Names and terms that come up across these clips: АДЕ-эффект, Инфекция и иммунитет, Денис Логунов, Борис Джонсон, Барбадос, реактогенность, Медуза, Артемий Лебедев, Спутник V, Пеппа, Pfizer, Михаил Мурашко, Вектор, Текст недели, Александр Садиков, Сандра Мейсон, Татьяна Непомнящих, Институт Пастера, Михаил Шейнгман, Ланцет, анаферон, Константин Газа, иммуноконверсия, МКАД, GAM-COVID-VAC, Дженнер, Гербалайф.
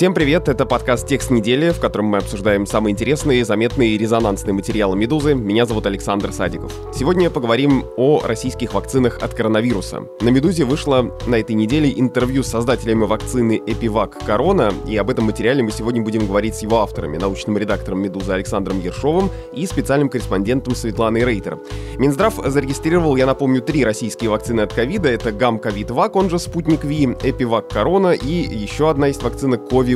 Всем привет, это подкаст «Текст недели», в котором мы обсуждаем самые интересные, заметные и резонансные материалы «Медузы». Меня зовут Александр Садиков. Сегодня поговорим о российских вакцинах от коронавируса. На «Медузе» вышло на этой неделе интервью с создателями вакцины «ЭпиВакКорона», и об этом материале мы сегодня будем говорить с его авторами, научным редактором «Медузы» Александром Ершовым и специальным корреспондентом Светланой Рейтер. Минздрав зарегистрировал, я напомню, 3 российские вакцины от ковида. Это GAM-COVID-VAC, он же Спутник V, ЭпиВакКорона и еще одна есть вакцина КовиВак.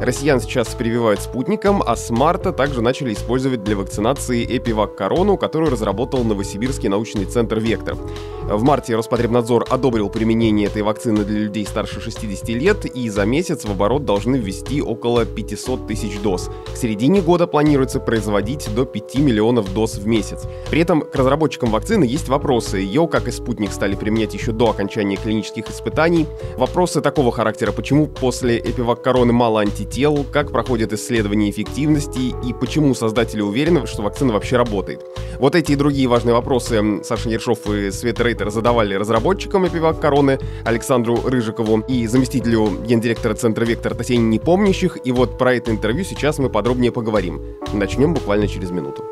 Россиян сейчас прививают спутником, а с марта также начали использовать для вакцинации ЭпиВакКорону, которую разработал Новосибирский научный центр «Вектор». В марте Роспотребнадзор одобрил применение этой вакцины для людей старше 60 лет, и за месяц в оборот должны ввести около 500 тысяч доз. К середине года планируется производить до 5 миллионов доз в месяц. При этом к разработчикам вакцины есть вопросы. Ее, как и спутник, стали применять еще до окончания клинических испытаний. Вопросы такого характера: почему после ЭпиВакКороны мало антител, как проходят исследования эффективности и почему создатели уверены, что вакцина вообще работает. Вот эти и другие важные вопросы Саша Ершов и Света Рейтер задавали разработчикам ЭпиВакКороны, Александру Рыжикову и заместителю гендиректора центра «Вектор» Татьяне Непомнящих. И вот про это интервью сейчас мы подробнее поговорим. Начнем буквально через минуту.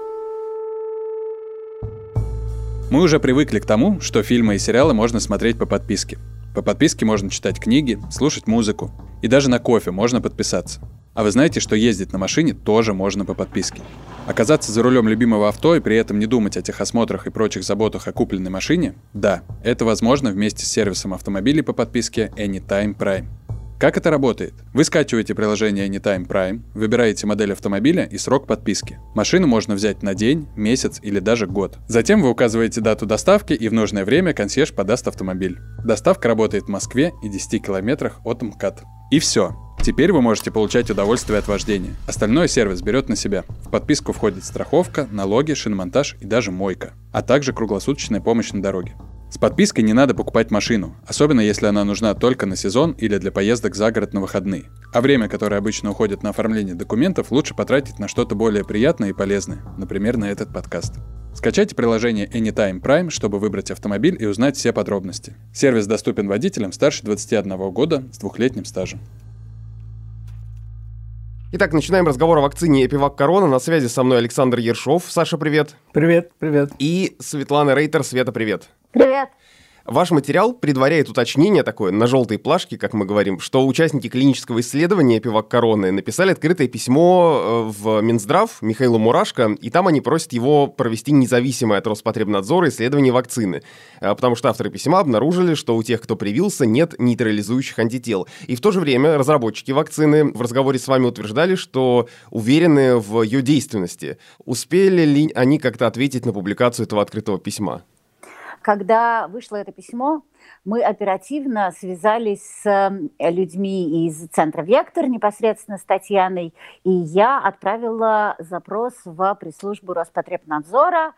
Мы уже привыкли к тому, что фильмы и сериалы можно смотреть по подписке. По подписке можно читать книги, слушать музыку. И даже на кофе можно подписаться. А вы знаете, что ездить на машине тоже можно по подписке. Оказаться за рулем любимого авто и при этом не думать о техосмотрах и прочих заботах о купленной машине? Да, это возможно вместе с сервисом автомобилей по подписке Anytime Prime. Как это работает? Вы скачиваете приложение Anytime Prime, выбираете модель автомобиля и срок подписки. Машину можно взять на день, месяц или даже год. Затем вы указываете дату доставки, и в нужное время консьерж подаст автомобиль. Доставка работает в Москве и 10 километрах от МКАД. И все. Теперь вы можете получать удовольствие от вождения. Остальное сервис берет на себя. В подписку входит страховка, налоги, шиномонтаж и даже мойка, а также круглосуточная помощь на дороге. С подпиской не надо покупать машину, особенно если она нужна только на сезон или для поездок за город на выходные. А время, которое обычно уходит на оформление документов, лучше потратить на что-то более приятное и полезное, например, на этот подкаст. Скачайте приложение Anytime Prime, чтобы выбрать автомобиль и узнать все подробности. Сервис доступен водителям старше 21 года с 2-летним стажем. Итак, начинаем разговор о вакцине ЭпиВакКорона. На связи со мной Александр Ершов. Саша, привет. Привет, привет. И Светлана Рейтер. Света, привет. Привет. Ваш материал предваряет уточнение такое на желтой плашке, как мы говорим, что участники клинического исследования ЭпиВакКороны написали открытое письмо в Минздрав Михаилу Мурашко, и там они просят его провести независимое от Роспотребнадзора исследование вакцины, потому что авторы письма обнаружили, что у тех, кто привился, нет нейтрализующих антител. И в то же время разработчики вакцины в разговоре с вами утверждали, что уверены в ее действенности. Успели ли они как-то ответить на публикацию этого открытого письма? Когда вышло это письмо, мы оперативно связались с людьми из центра «Вектор», непосредственно с Татьяной, и я отправила запрос в пресс-службу Роспотребнадзора,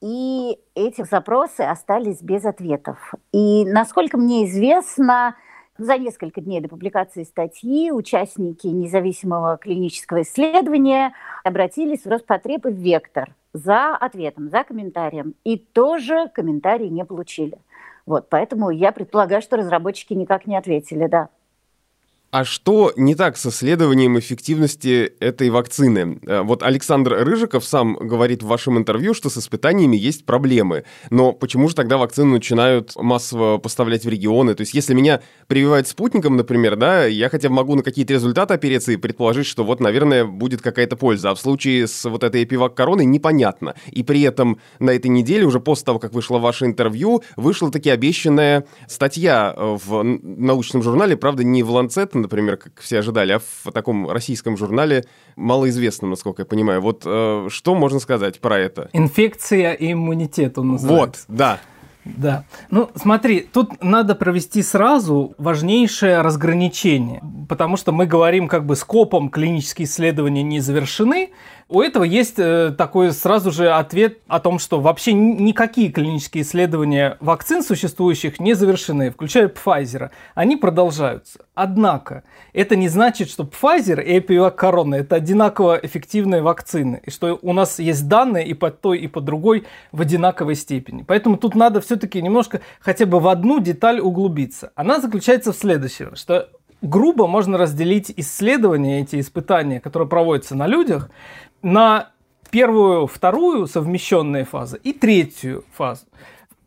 и эти запросы остались без ответов. И, насколько мне известно, за несколько дней до публикации статьи участники независимого клинического исследования обратились в Роспотреб и в «Вектор» за ответом, за комментарием. И тоже комментарии не получили. Вот, поэтому я предполагаю, что разработчики никак не ответили, да. А что не так с исследованием эффективности этой вакцины? Вот Александр Рыжиков сам говорит в вашем интервью, что с испытаниями есть проблемы. Но почему же тогда вакцину начинают массово поставлять в регионы? То есть если меня прививают спутником, например, да, я хотя бы могу на какие-то результаты опереться и предположить, что вот, наверное, будет какая-то польза. А в случае с вот этой ЭпиВакКороной непонятно. И при этом на этой неделе, уже после того, как вышло ваше интервью, вышла таки обещанная статья в научном журнале, правда, не в «Ланцет», например, как все ожидали, а в таком российском журнале, малоизвестном, насколько я понимаю. Вот что можно сказать про это? «Инфекция и иммунитет» он называется. Вот, да. Да. Ну, смотри, тут надо провести сразу важнейшее разграничение, потому что мы говорим как бы скопом клинические исследования не завершены. У этого есть такой сразу же ответ о том, что вообще никакие клинические исследования вакцин существующих не завершены, включая Pfizer. Они продолжаются. Однако это не значит, что Pfizer и ЭпиВакКорона – это одинаково эффективные вакцины, и что у нас есть данные и по той, и по другой в одинаковой степени. Поэтому тут надо все-таки немножко хотя бы в одну деталь углубиться. Она заключается в следующем, что грубо можно разделить исследования, эти испытания, которые проводятся на людях, на первую, вторую совмещенные фазы и третью фазу.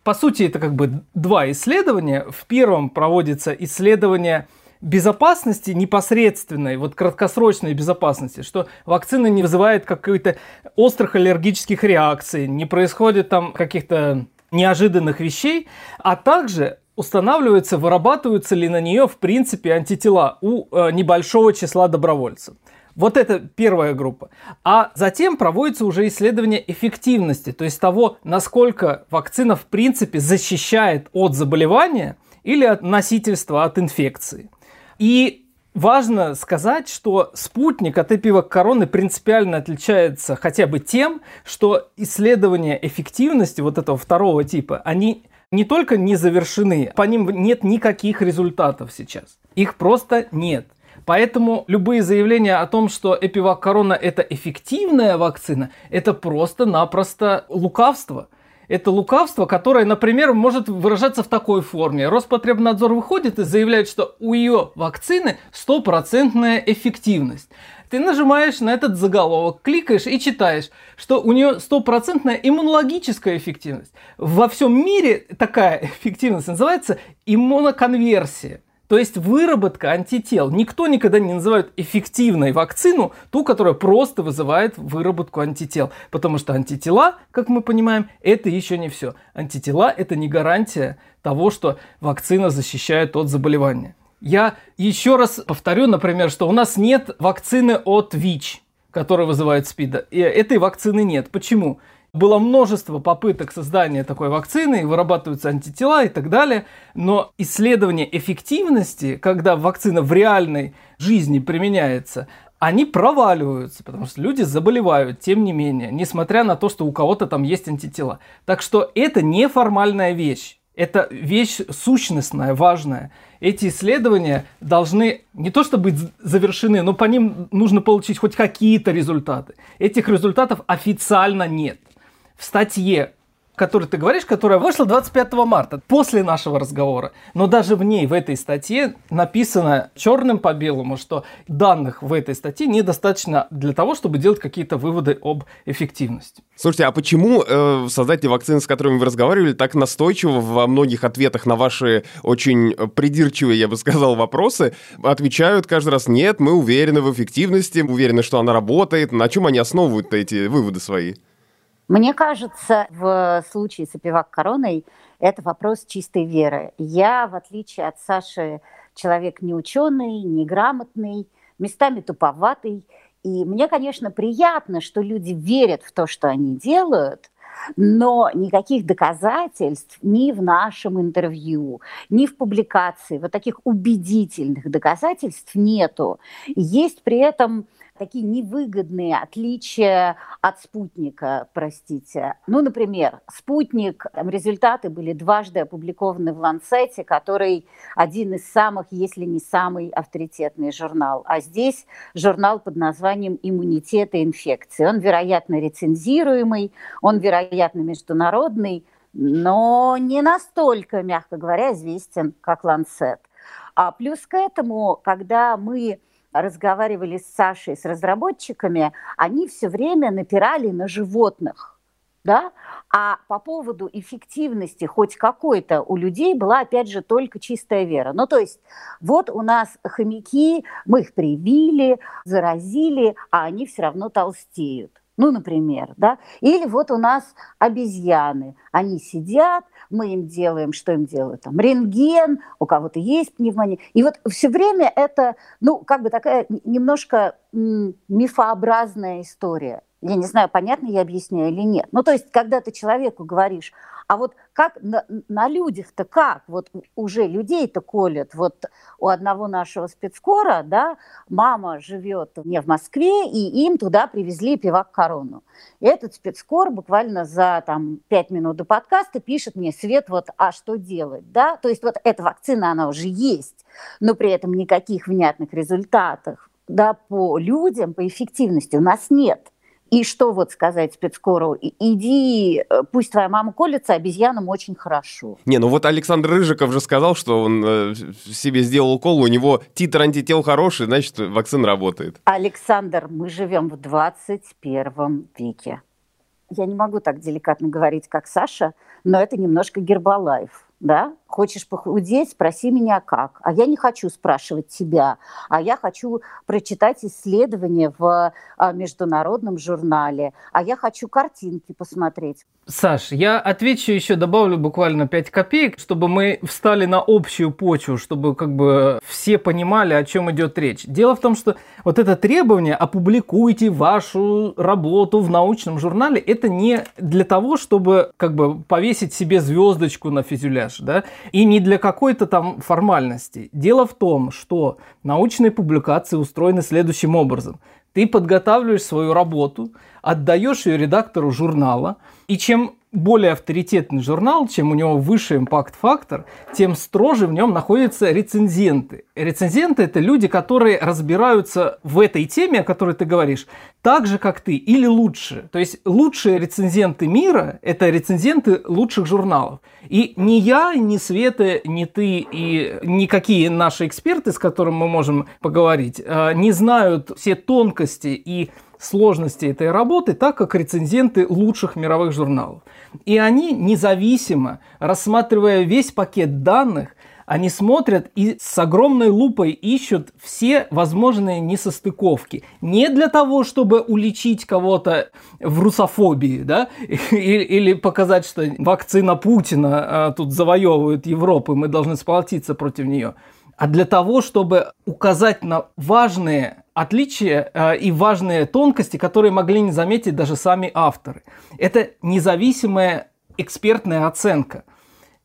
По сути, это как бы два исследования. В первом проводится исследование безопасности непосредственной, вот краткосрочной безопасности, что вакцина не вызывает каких-то острых аллергических реакций, не происходит там каких-то неожиданных вещей, а также устанавливается, вырабатываются ли на нее в принципе антитела у небольшого числа добровольцев. Вот это первая группа. А затем проводится уже исследование эффективности, то есть того, насколько вакцина в принципе защищает от заболевания или от носительства, от инфекции. И важно сказать, что спутник от ЭпиВакКороны принципиально отличается хотя бы тем, что исследования эффективности вот этого второго типа, они не только не завершены, по ним нет никаких результатов сейчас. Их просто нет. Поэтому любые заявления о том, что ЭпиВакКорона это эффективная вакцина, это просто-напросто лукавство. Это лукавство, которое, например, может выражаться в такой форме. Роспотребнадзор выходит и заявляет, что у ее вакцины стопроцентная эффективность. Ты нажимаешь на этот заголовок, кликаешь и читаешь, что у нее стопроцентная иммунологическая эффективность. Во всем мире такая эффективность называется иммуноконверсия. То есть выработка антител. Никто никогда не называет эффективной вакцину ту, которая просто вызывает выработку антител. Потому что антитела, как мы понимаем, это еще не все. Антитела – это не гарантия того, что вакцина защищает от заболевания. Я еще раз повторю, например, что у нас нет вакцины от ВИЧ, которая вызывает СПИДа. И этой вакцины нет. Почему? Было множество попыток создания такой вакцины, вырабатываются антитела и так далее, но исследования эффективности, когда вакцина в реальной жизни применяется, они проваливаются, потому что люди заболевают, тем не менее, несмотря на то, что у кого-то там есть антитела. Так что это не формальная вещь, это вещь сущностная, важная. Эти исследования должны не то что быть завершены, но по ним нужно получить хоть какие-то результаты. Этих результатов официально нет. В статье, о которой ты говоришь, которая вышла 25 марта, после нашего разговора, но даже в ней, в этой статье, написано черным по белому, что данных в этой статье недостаточно для того, чтобы делать какие-то выводы об эффективности. Слушайте, а почему создатели вакцин, с которыми вы разговаривали, так настойчиво во многих ответах на ваши очень придирчивые, я бы сказал, вопросы, отвечают каждый раз: нет, мы уверены в эффективности, уверены, что она работает. На чем они основывают эти выводы свои? Мне кажется, в случае с ЭпиВакКороной это вопрос чистой веры. Я, в отличие от Саши, человек не ученый, не грамотный, местами туповатый. И мне, конечно, приятно, что люди верят в то, что они делают, но никаких доказательств ни в нашем интервью, ни в публикации, вот таких убедительных доказательств нету. Есть при этом такие невыгодные отличия от спутника, простите. Ну, например, спутник, результаты были дважды опубликованы в Ланцете, который один из самых, если не самый авторитетный журнал. А здесь журнал под названием «Иммунитет и инфекции». Он, вероятно, рецензируемый, он, вероятно, международный, но не настолько, мягко говоря, известен, как Ланцет. А плюс к этому, когда мы разговаривали с Сашей, с разработчиками, они все время напирали на животных. Да? А по поводу эффективности хоть какой-то у людей была, опять же, только чистая вера. Ну, то есть, вот у нас хомяки, мы их привили, заразили, а они все равно толстеют. Ну, например, да? Или вот у нас обезьяны. Они сидят, мы им делаем, что им делают? Там рентген, у кого-то есть пневмония. И вот все время это, ну, как бы такая немножко мифообразная история. Я не знаю, понятно я объясняю или нет. Ну, то есть, когда ты человеку говоришь, а вот как на людях-то как? Вот уже людей-то колят. Вот у одного нашего спецкора, да, мама живет не в Москве, и им туда привезли ЭпиВакКорону. И этот спецкор буквально за там, 5 минут до подкаста пишет мне: Свет, вот, а что делать? Да? То есть, вот эта вакцина, она уже есть, но при этом никаких внятных результатов, да, по людям, по эффективности у нас нет. И что вот сказать спецкору? Иди, пусть твоя мама колется, обезьянам очень хорошо. Не, ну вот Александр Рыжиков же сказал, что он себе сделал укол, у него титр антител хороший, значит, вакцина работает. Александр, мы живем в 21 веке. Я не могу так деликатно говорить, как Саша, но это немножко Гербалайф. Да? Хочешь похудеть, спроси меня как. А я не хочу спрашивать тебя, а я хочу прочитать исследование в международном журнале, а я хочу картинки посмотреть. Саш, я отвечу еще, добавлю буквально 5 копеек, чтобы мы встали на общую почву, чтобы как бы все понимали, о чем идет речь. Дело в том, что вот это требование «опубликуйте вашу работу в научном журнале» это не для того, чтобы как бы повесить себе звездочку на фюзеляж. Да? И не для какой-то там формальности. Дело в том, что научные публикации устроены следующим образом. Ты подготавливаешь свою работу, отдаешь ее редактору журнала, и чем более авторитетный журнал, чем у него выше импакт-фактор, тем строже в нем находятся рецензенты. Рецензенты – это люди, которые разбираются в этой теме, о которой ты говоришь, так же, как ты, или лучше. То есть лучшие рецензенты мира – это рецензенты лучших журналов. И ни я, ни Света, ни ты и никакие наши эксперты, с которыми мы можем поговорить, не знают все тонкости и сложности этой работы, так как рецензенты лучших мировых журналов. И они независимо, рассматривая весь пакет данных, они смотрят и с огромной лупой ищут все возможные несостыковки. Не для того, чтобы уличить кого-то в русофобии, да, или показать, что вакцина Путина тут завоевывает Европу, и мы должны сплотиться против нее, а для того, чтобы указать на важные отличия и важные тонкости, которые могли не заметить даже сами авторы. Это независимая экспертная оценка.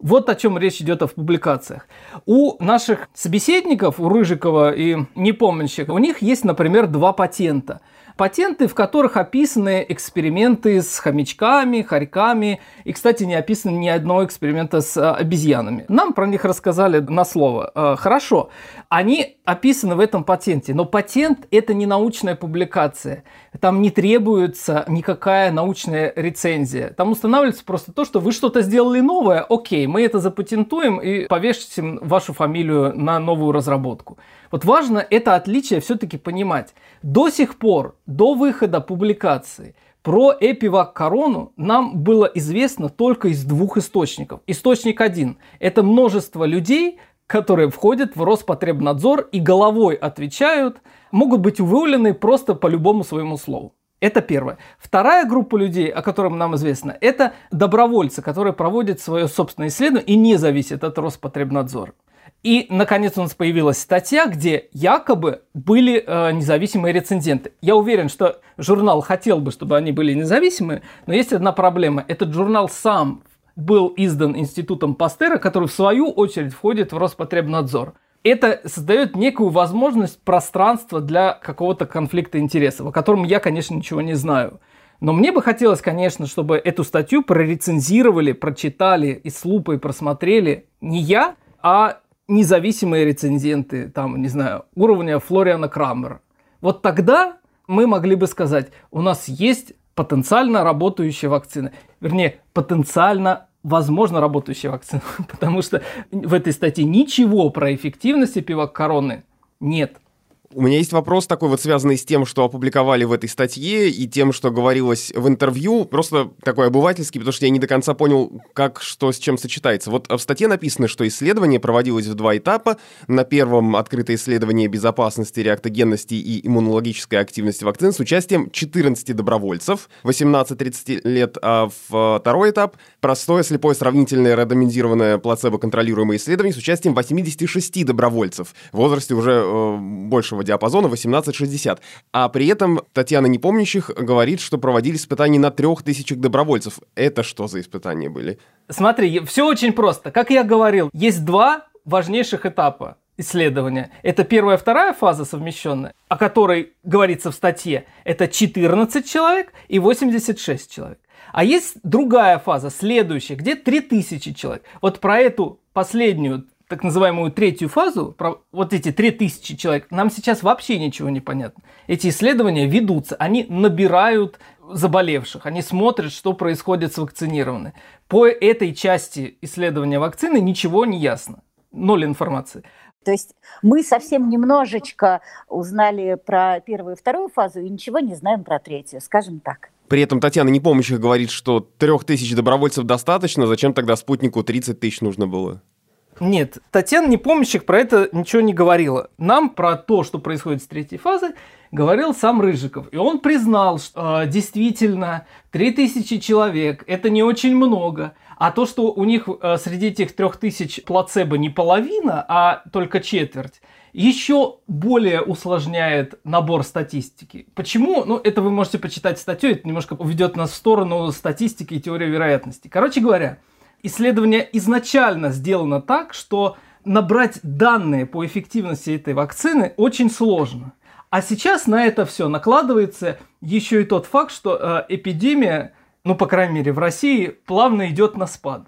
Вот о чем речь идет в публикациях. У наших собеседников, у Рыжикова и Непомнящих, у них есть, например, 2 патента. Патенты, в которых описаны эксперименты с хомячками, хорьками. И, кстати, не описано ни одного эксперимента с обезьянами. Нам про них рассказали на слово. Хорошо. Они описаны в этом патенте. Но патент – это не научная публикация. Там не требуется никакая научная рецензия. Там устанавливается просто то, что вы что-то сделали новое. Окей, мы это запатентуем и повесим вашу фамилию на новую разработку. Вот важно это отличие все-таки понимать. До сих пор, до выхода публикации про ЭпиВакКорону нам было известно только из 2 источников. Источник 1 – это множество людей, которые входят в Роспотребнадзор и головой отвечают, могут быть уволены просто по любому своему слову. Это первое. Вторая группа людей, о которых нам известно, это добровольцы, которые проводят свое собственное исследование и не зависят от Роспотребнадзора. И, наконец, у нас появилась статья, где якобы были независимые рецензенты. Я уверен, что журнал хотел бы, чтобы они были независимые, но есть одна проблема. Этот журнал сам был издан Институтом Пастера, который, в свою очередь, входит в Роспотребнадзор. Это создает некую возможность пространства для какого-то конфликта интересов, о котором я, конечно, ничего не знаю. Но мне бы хотелось, конечно, чтобы эту статью прорецензировали, прочитали, и с лупой просмотрели не я, а независимые рецензенты, там, не знаю, уровня Флориана Краммера. Вот тогда мы могли бы сказать, у нас есть потенциально работающая вакцина. Вернее, потенциально возможно работающая вакцина. Потому что в этой статье ничего про эффективность ЭпиВакКороны нет. У меня есть вопрос такой вот, связанный с тем, что опубликовали в этой статье и тем, что говорилось в интервью, просто такой обывательский, потому что я не до конца понял, как, что, с чем сочетается. Вот в статье написано, что исследование проводилось в 2 этапа. На первом открыто исследование безопасности, реактогенности и иммунологической активности вакцин с участием 14 добровольцев, 18-30 лет, а второй этап – простое, слепое, сравнительное, рандомизированное, плацебо-контролируемое исследование с участием 86 добровольцев в возрасте уже большего диапазона 18-60. А при этом Татьяна Непомнящих говорит, что проводили испытания на 3000 добровольцев. Это что за испытания были? Смотри, все очень просто. Как я говорил, есть 2 важнейших этапа исследования. Это первая и вторая фаза совмещенная, о которой говорится в статье. Это 14 человек и 86 человек. А есть другая фаза, следующая, где 3000 человек. Вот про эту последнюю, так называемую третью фазу, про вот эти 3000 человек, нам сейчас вообще ничего не понятно. Эти исследования ведутся, они набирают заболевших, они смотрят, что происходит с вакцинированными. По этой части исследования вакцины ничего не ясно, ноль информации. То есть мы совсем немножечко узнали про первую и вторую фазу и ничего не знаем про третью, скажем так. При этом Татьяна Непомнящих говорит, что 3000 добровольцев достаточно, зачем тогда спутнику 30 000 нужно было? Нет, Татьяна Непомнящих про это ничего не говорила. Нам про то, что происходит с третьей фазой, говорил сам Рыжиков. И он признал, что действительно 3000 человек – это не очень много. А то, что у них среди этих 3000 плацебо не половина, а только четверть, еще более усложняет набор статистики. Почему? Ну, это вы можете почитать статью, это немножко уведет нас в сторону статистики и теории вероятности. Короче говоря, исследование изначально сделано так, что набрать данные по эффективности этой вакцины очень сложно. А сейчас на это все накладывается еще и тот факт, что эпидемия, ну, по крайней мере, в России плавно идет на спад.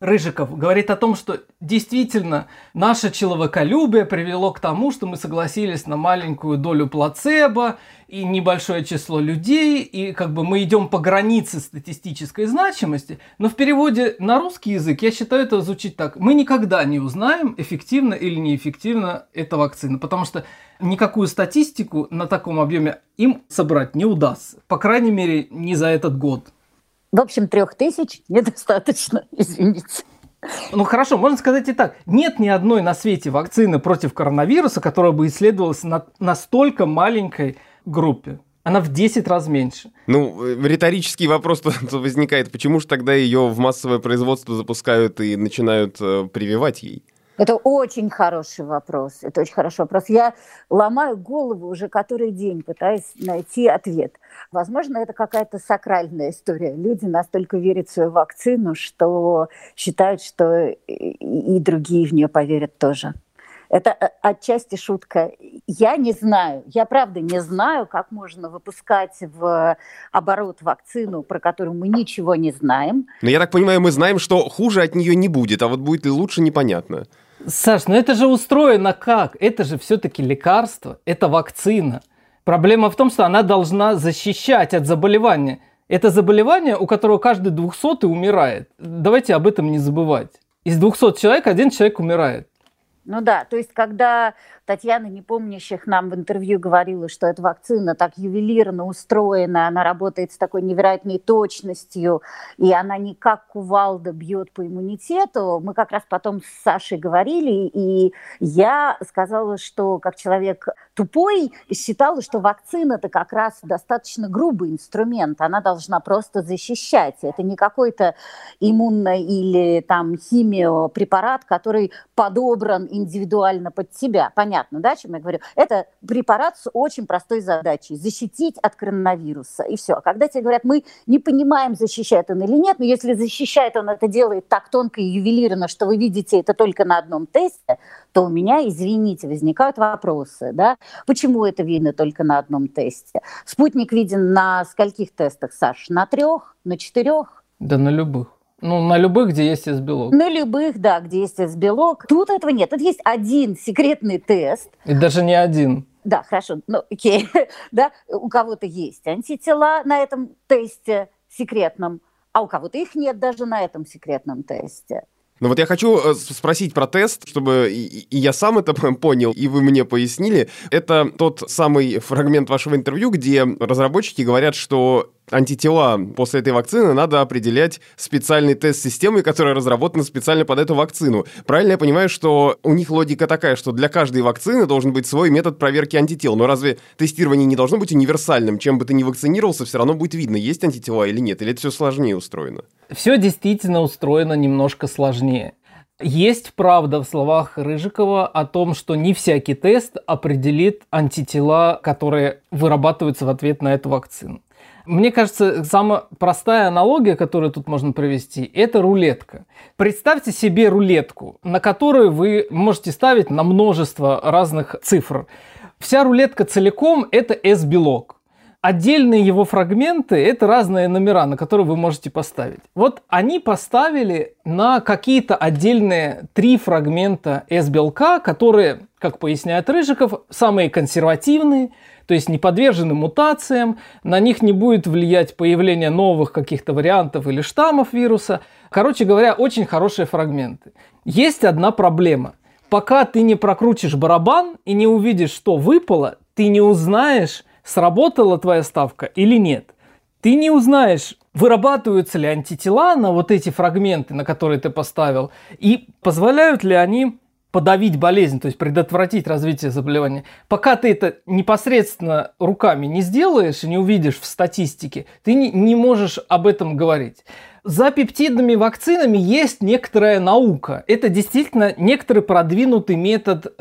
Рыжиков говорит о том, что действительно наше человеколюбие привело к тому, что мы согласились на маленькую долю плацебо и небольшое число людей, и как бы мы идем по границе статистической значимости, но в переводе на русский язык, я считаю, это звучит так. Мы никогда не узнаем, эффективна или неэффективна эта вакцина, потому что никакую статистику на таком объеме им собрать не удастся, по крайней мере, не за этот год. В общем, 3000 недостаточно, извините. Ну хорошо, можно сказать и так. Нет ни одной на свете вакцины против коронавируса, которая бы исследовалась на настолько маленькой группе. Она в 10 раз меньше. Ну, риторический вопрос возникает. Почему же тогда ее в массовое производство запускают и начинают прививать ей? Это очень хороший вопрос. Это очень хороший вопрос. Я ломаю голову уже который день, пытаясь найти ответ. Возможно, это какая-то сакральная история. Люди настолько верят в свою вакцину, что считают, что и другие в нее поверят тоже. Это отчасти шутка. Я не знаю, я правда не знаю, как можно выпускать в оборот вакцину, про которую мы ничего не знаем. Но я так понимаю, мы знаем, что хуже от нее не будет, а вот будет ли лучше, непонятно. Саш, ну это же устроено как? Это же все-таки лекарство, это вакцина. Проблема в том, что она должна защищать от заболевания. Это заболевание, у которого каждый 200-й умирает. Давайте об этом не забывать. Из 200 человек один человек умирает. Ну да, то есть когда Татьяна Непомнящих нам в интервью говорила, что эта вакцина так ювелирно устроена, она работает с такой невероятной точностью, и она не как кувалда бьет по иммунитету, мы как раз потом с Сашей говорили, и я сказала, что как человек тупой, считала, что вакцина-то как раз достаточно грубый инструмент, она должна просто защищать. Это не какой-то иммунный или там химиопрепарат, который подобран индивидуально под тебя. Понятно, да, о чем я говорю? Это препарат с очень простой задачей – защитить от коронавируса, и все. А когда тебе говорят, мы не понимаем, защищает он или нет, но если защищает он, это делает так тонко и ювелирно, что вы видите это только на одном тесте, то у меня, извините, возникают вопросы, да? Почему это видно только на одном тесте? Спутник виден на скольких тестах, Саш? На 3, на 4? Да на любых. Ну, на любых, где есть С-белок. На любых, да, где есть С-белок. Тут этого нет. Тут есть один секретный тест. И даже не один. Да, хорошо, ну, окей. Да, у кого-то есть антитела на этом тесте секретном, а у кого-то их нет даже на этом секретном тесте. Ну вот я хочу спросить про тест, чтобы и я сам это понял, и вы мне пояснили. Это тот самый фрагмент вашего интервью, где разработчики говорят, что антитела после этой вакцины надо определять специальный тест системы, которая разработана специально под эту вакцину. Правильно я понимаю, что у них логика такая, что для каждой вакцины должен быть свой метод проверки антител. Но разве тестирование не должно быть универсальным? Чем бы ты ни вакцинировался, все равно будет видно, есть антитела или нет. Или это все сложнее устроено? Все действительно устроено немножко сложнее. Есть правда в словах Рыжикова о том, что не всякий тест определит антитела, которые вырабатываются в ответ на эту вакцину. Мне кажется, самая простая аналогия, которую тут можно привести, это рулетка. Представьте себе рулетку, на которую вы можете ставить на множество разных цифр. Вся рулетка целиком – это S-белок. Отдельные его фрагменты – это разные номера, на которые вы можете поставить. Вот они поставили на какие-то отдельные три фрагмента С-белка, которые, как поясняет Рыжиков, самые консервативные, то есть не подвержены мутациям, на них не будет влиять появление новых каких-то вариантов или штаммов вируса. Короче говоря, очень хорошие фрагменты. Есть одна проблема. Пока ты не прокрутишь барабан и не увидишь, что выпало, ты не узнаешь, сработала твоя ставка или нет. Ты не узнаешь, вырабатываются ли антитела на вот эти фрагменты, на которые ты поставил, и позволяют ли они подавить болезнь, то есть предотвратить развитие заболевания. Пока ты это непосредственно руками не сделаешь и не увидишь в статистике, ты не можешь об этом говорить. За пептидными вакцинами есть некоторая наука. Это действительно некоторый продвинутый метод,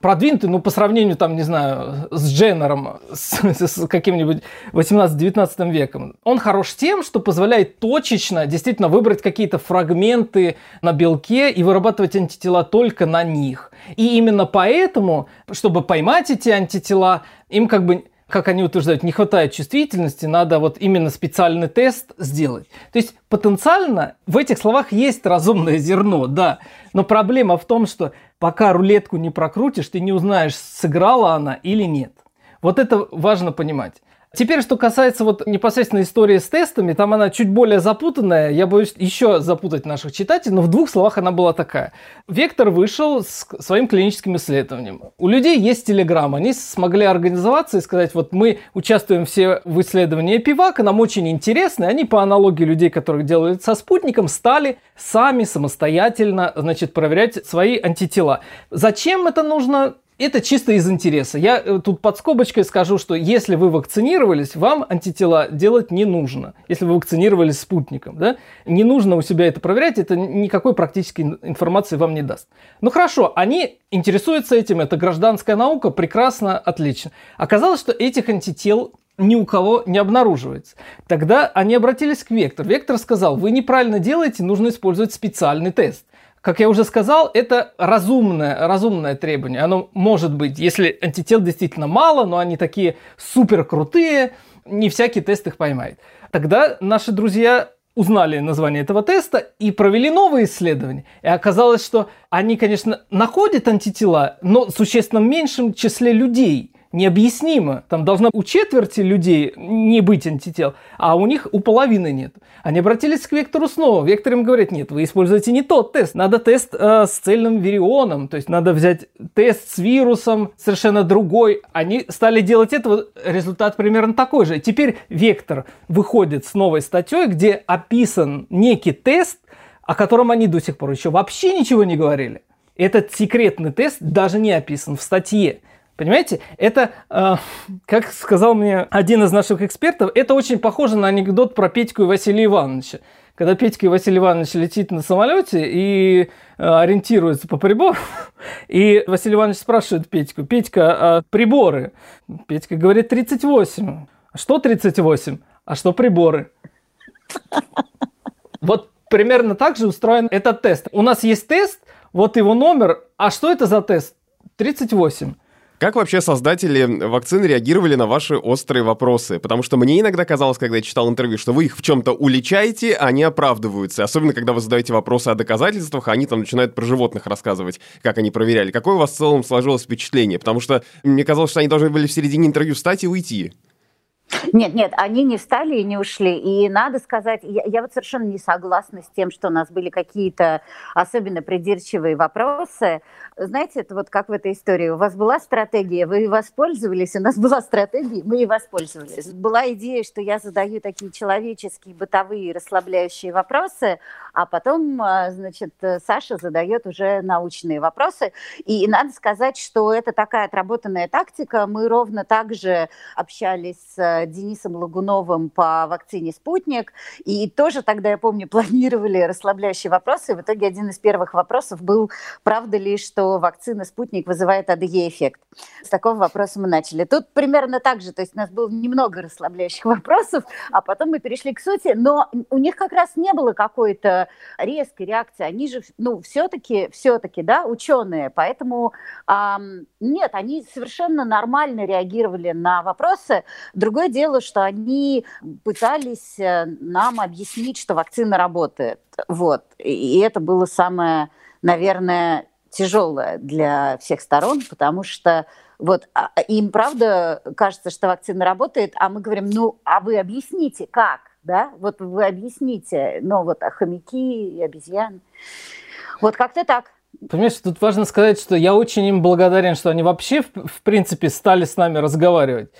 продвинутый, ну, по сравнению, там, не знаю, с Дженнером, с каким-нибудь 18-19 веком. Он хорош тем, что позволяет точечно действительно выбрать какие-то фрагменты на белке и вырабатывать антитела только на них. И именно поэтому, чтобы поймать эти антитела, им как бы... как они утверждают, не хватает чувствительности, надо вот именно специальный тест сделать. То есть потенциально в этих словах есть разумное зерно, да. Но проблема в том, что пока рулетку не прокрутишь, ты не узнаешь, сыграла она или нет. Вот это важно понимать. Теперь, что касается вот непосредственно истории с тестами, там она чуть более запутанная, я боюсь еще запутать наших читателей, но в двух словах она была такая. Вектор вышел с своим клиническим исследованием. У людей есть телеграм, они смогли организоваться и сказать, вот мы участвуем все в исследовании ЭпиВакКорона, нам очень интересно, и они по аналогии людей, которых делают со спутником, стали сами самостоятельно, значит, проверять свои антитела. Зачем это нужно? Это чисто из интереса. Я тут под скобочкой скажу, что если вы вакцинировались, вам антитела делать не нужно. Если вы вакцинировались спутником, да? Не нужно у себя это проверять, это никакой практической информации вам не даст. Ну хорошо, они интересуются этим, это гражданская наука, прекрасно, отлично. Оказалось, что этих антител ни у кого не обнаруживается. Тогда они обратились к Вектору. Вектор сказал, вы неправильно делаете, нужно использовать специальный тест. Как я уже сказал, это разумное требование. Оно может быть, если антител действительно мало, но они такие супер крутые, не всякий тест их поймает. Тогда наши друзья узнали название этого теста и провели новые исследования. И оказалось, что они, конечно, находят антитела, но в существенно меньшем числе людей. Необъяснимо. Там должно у четверти людей не быть антител, а у них у половины нет. Они обратились к Вектору снова. Вектор им говорит, нет, вы используете не тот тест. Надо тест с цельным вирионом. То есть надо взять тест с вирусом, совершенно другой. Они стали делать это, результат примерно такой же. Теперь Вектор выходит с новой статьей, где описан некий тест, о котором они до сих пор еще вообще ничего не говорили. Этот секретный тест даже не описан в статье. Понимаете, это, как сказал мне один из наших экспертов, это очень похоже на анекдот про Петьку и Василия Ивановича. Когда Петька и Василий Иванович летит на самолете и ориентируется по прибору, и Василий Иванович спрашивает Петьку, Петька, а приборы? Петька говорит, 38. Что 38? А что приборы? Вот примерно так же устроен этот тест. У нас есть тест, вот его номер, а что это за тест? 38. Как вообще создатели вакцины реагировали на ваши острые вопросы? Потому что мне иногда казалось, когда я читал интервью, что вы их в чем-то уличаете, а они оправдываются. Особенно, когда вы задаете вопросы о доказательствах, а они там начинают про животных рассказывать, как они проверяли. Какое у вас в целом сложилось впечатление? Потому что мне казалось, что они должны были в середине интервью встать и уйти. Нет, они не встали и не ушли. И надо сказать, я вот совершенно не согласна с тем, что у нас были какие-то особенно придирчивые вопросы. Знаете, это вот как в этой истории. У вас была стратегия, вы воспользовались, у нас была стратегия, мы и воспользовались. Была идея, что я задаю такие человеческие, бытовые, расслабляющие вопросы, а потом, значит, Саша задает уже научные вопросы. И надо сказать, что это такая отработанная тактика. Мы ровно так же общались с Денисом Логуновым по вакцине «Спутник». И тоже тогда, я помню, планировали расслабляющие вопросы. В итоге один из первых вопросов был, правда ли, что вакцина «Спутник» вызывает АДЕ-эффект. С такого вопроса мы начали. Тут примерно так же. То есть у нас было немного расслабляющих вопросов, а потом мы перешли к сути. Но у них как раз не было какой-то резкой реакции, они же, ну, все-таки, да, ученые, поэтому нет, они совершенно нормально реагировали на вопросы. Другое дело, что они пытались нам объяснить, что вакцина работает, вот, и это было самое, наверное, тяжелое для всех сторон, потому что вот им, правда, кажется, что вакцина работает, а мы говорим, ну, а вы объясните, как, да? Вот вы объясните, ну, вот хомяки, обезьяны, вот как-то так. Понимаешь, тут важно сказать, что я очень им благодарен, что они вообще, в принципе, стали с нами разговаривать,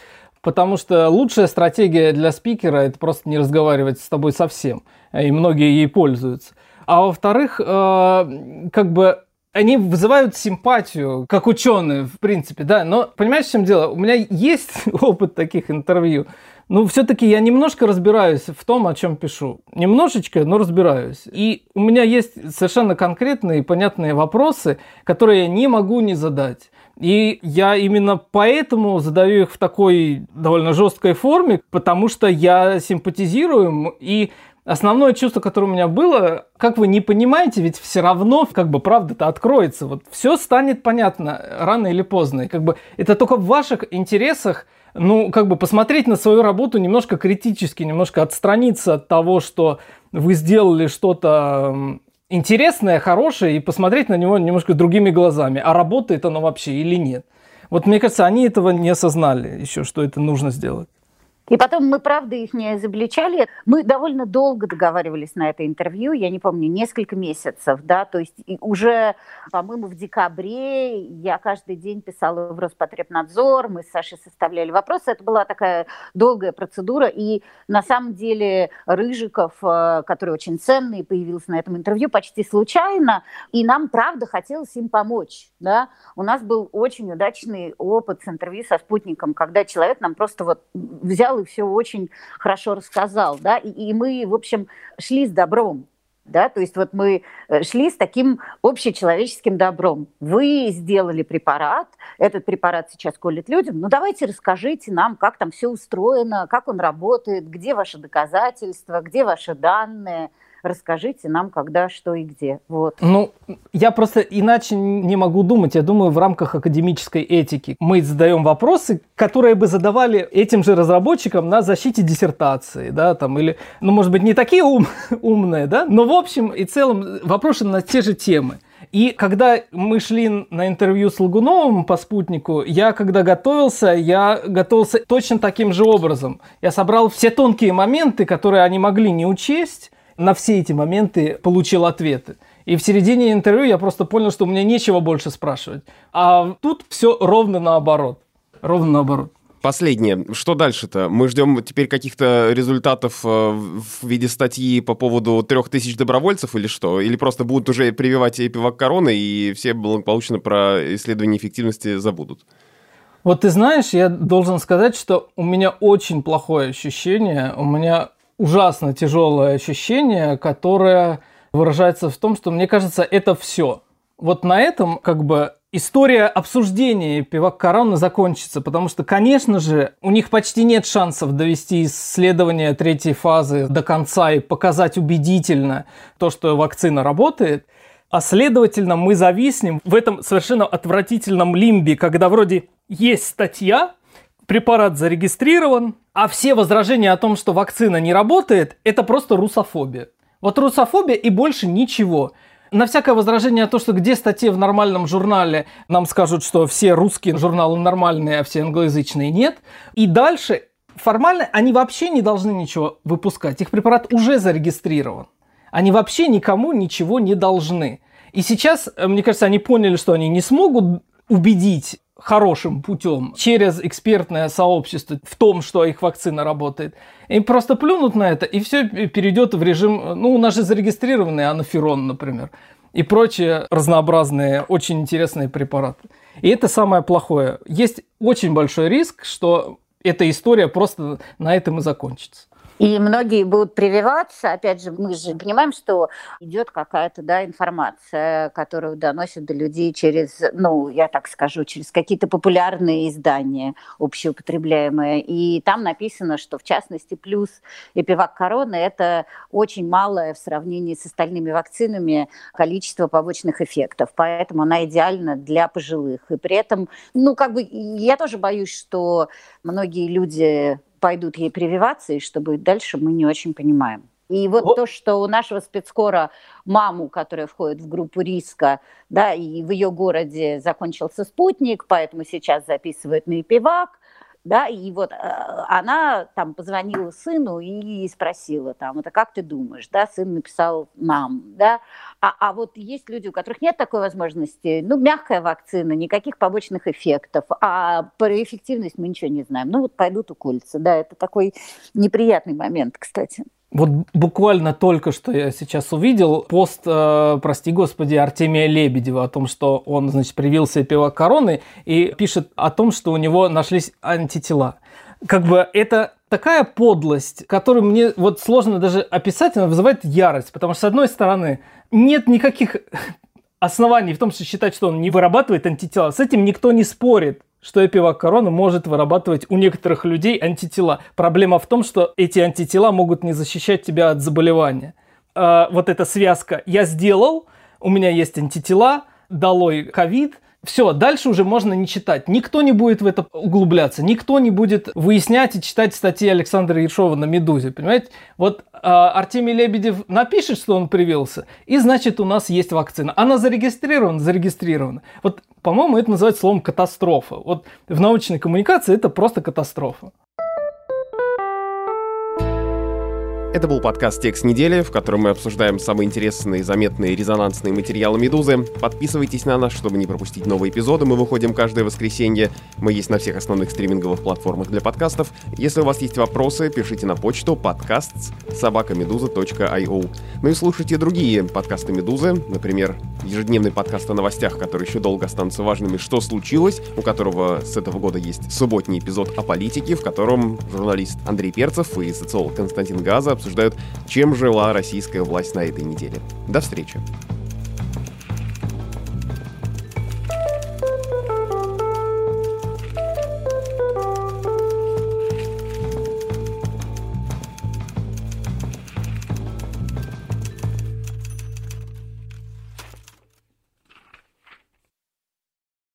потому что лучшая стратегия для спикера – это просто не разговаривать с тобой совсем, и многие ей пользуются. А во-вторых, как бы они вызывают симпатию, как ученые, в принципе, да. Но понимаешь, в чем дело? У меня есть опыт таких интервью. Но все-таки я немножко разбираюсь в том, о чем пишу. Немножечко, но разбираюсь. И у меня есть совершенно конкретные и понятные вопросы, которые я не могу не задать. И я именно поэтому задаю их в такой довольно жесткой форме, потому что я симпатизирую им. И основное чувство, которое у меня было, как вы не понимаете, ведь все равно как бы правда-то откроется. Вот все станет понятно рано или поздно. И, как бы, это только в ваших интересах, ну, как бы посмотреть на свою работу немножко критически, немножко отстраниться от того, что вы сделали что-то интересное, хорошее, и посмотреть на него немножко другими глазами. А работает оно вообще или нет? Вот мне кажется, они этого не осознали еще, что это нужно сделать. И потом мы, правда, их не изобличали. Мы довольно долго договаривались на это интервью, я не помню, несколько месяцев, да, то есть уже, по-моему, в декабре я каждый день писала в Роспотребнадзор, мы с Сашей составляли вопросы, это была такая долгая процедура, и на самом деле Рыжиков, который очень ценный, появился на этом интервью почти случайно, и нам, правда, хотелось им помочь, да. У нас был очень удачный опыт с интервью со Спутником, когда человек нам просто вот взял и все очень хорошо рассказал, да, и мы, в общем, шли с добром, да, то есть вот мы шли с таким общечеловеческим добром. Вы сделали препарат, этот препарат сейчас колет людям, ну давайте расскажите нам, как там все устроено, как он работает, где ваши доказательства, где ваши данные, расскажите нам, когда, что и где. Вот. Ну, я просто иначе не могу думать. Я думаю, в рамках академической этики мы задаем вопросы, которые бы задавали этим же разработчикам на защите диссертации, да, там, или, ну, может быть, не такие умные, да, но в общем и целом вопросы на те же темы. И когда мы шли на интервью с Логуновым по Спутнику, я готовился точно таким же образом. Я собрал все тонкие моменты, которые они могли не учесть, на все эти моменты получил ответы. И в середине интервью я просто понял, что мне нечего больше спрашивать. А тут все ровно наоборот. Ровно наоборот. Последнее. Что дальше-то? Мы ждем теперь каких-то результатов в виде статьи по поводу 3000 добровольцев или что? Или просто будут уже прививать ЭпиВакКороны и все благополучно про исследование эффективности забудут? Вот ты знаешь, я должен сказать, что у меня очень плохое ощущение. У меня ужасно тяжелое ощущение, которое выражается в том, что, мне кажется, это все. Вот на этом как бы история обсуждения ЭпиВакКороны закончится, потому что, конечно же, у них почти нет шансов довести исследование третьей фазы до конца и показать убедительно то, что вакцина работает, а, следовательно, мы зависнем в этом совершенно отвратительном лимбе, когда вроде есть статья, препарат зарегистрирован, а все возражения о том, что вакцина не работает, это просто русофобия. Вот русофобия и больше ничего. На всякое возражение о том, что где статьи в нормальном журнале, нам скажут, что все русские журналы нормальные, а все англоязычные нет. И дальше формально они вообще не должны ничего выпускать. Их препарат уже зарегистрирован. Они вообще никому ничего не должны. И сейчас, мне кажется, они поняли, что они не смогут убедить хорошим путем через экспертное сообщество в том, что их вакцина работает. Им просто плюнут на это, и все перейдет в режим, ну, у нас же зарегистрированный анаферон, например, и прочие разнообразные, очень интересные препараты. И это самое плохое. Есть очень большой риск, что эта история просто на этом и закончится. И многие будут прививаться. Опять же, мы же понимаем, что идет какая-то информация, которую доносят до людей через, через какие-то популярные издания общеупотребляемые. И там написано, что, в частности, плюс ЭпиВакКорона – это очень малое в сравнении с остальными вакцинами количество побочных эффектов. Поэтому она идеальна для пожилых. И при этом, я тоже боюсь, что многие люди пойдут ей прививаться, и что будет дальше, мы не очень понимаем. И то, что у нашего спецкора маму, которая входит в группу риска, и в ее городе закончился спутник, поэтому сейчас записывают на ЭпиВак, и она позвонила сыну и спросила, это как ты думаешь, сын написал нам, есть люди, у которых нет такой возможности, мягкая вакцина, никаких побочных эффектов, а про эффективность мы ничего не знаем, пойдут уколиться, это такой неприятный момент, кстати. Вот буквально только что я сейчас увидел пост, Артемия Лебедева о том, что он, привился ЭпиВакКороной и пишет о том, что у него нашлись антитела. Это такая подлость, которую мне сложно даже описать, она вызывает ярость, потому что, с одной стороны, нет никаких оснований в том, что считать, что он не вырабатывает антитела. С этим никто не спорит, что ЭпиВакКорона может вырабатывать у некоторых людей антитела. Проблема в том, что эти антитела могут не защищать тебя от заболевания. Эта связка «я сделал», «у меня есть антитела», «долой ковид», все, дальше уже можно не читать. Никто не будет в это углубляться, никто не будет выяснять и читать статьи Александра Ершова на «Медузе», понимаете? Артемий Лебедев напишет, что он привился, и значит, у нас есть вакцина. Она зарегистрирована. По-моему, это называется словом «катастрофа». В научной коммуникации это просто катастрофа. Это был подкаст «Текст недели», в котором мы обсуждаем самые интересные, заметные, резонансные материалы «Медузы». Подписывайтесь на нас, чтобы не пропустить новые эпизоды. Мы выходим каждое воскресенье. Мы есть на всех основных стриминговых платформах для подкастов. Если у вас есть вопросы, пишите на почту podcasts@meduza.io. И слушайте другие подкасты «Медузы». Например, ежедневный подкаст о новостях, которые еще долго останутся важными. «Что случилось?», у которого с этого года есть субботний эпизод о политике, в котором журналист Андрей Перцев и социолог Константин Газа обсуждают, чем жила российская власть на этой неделе. До встречи!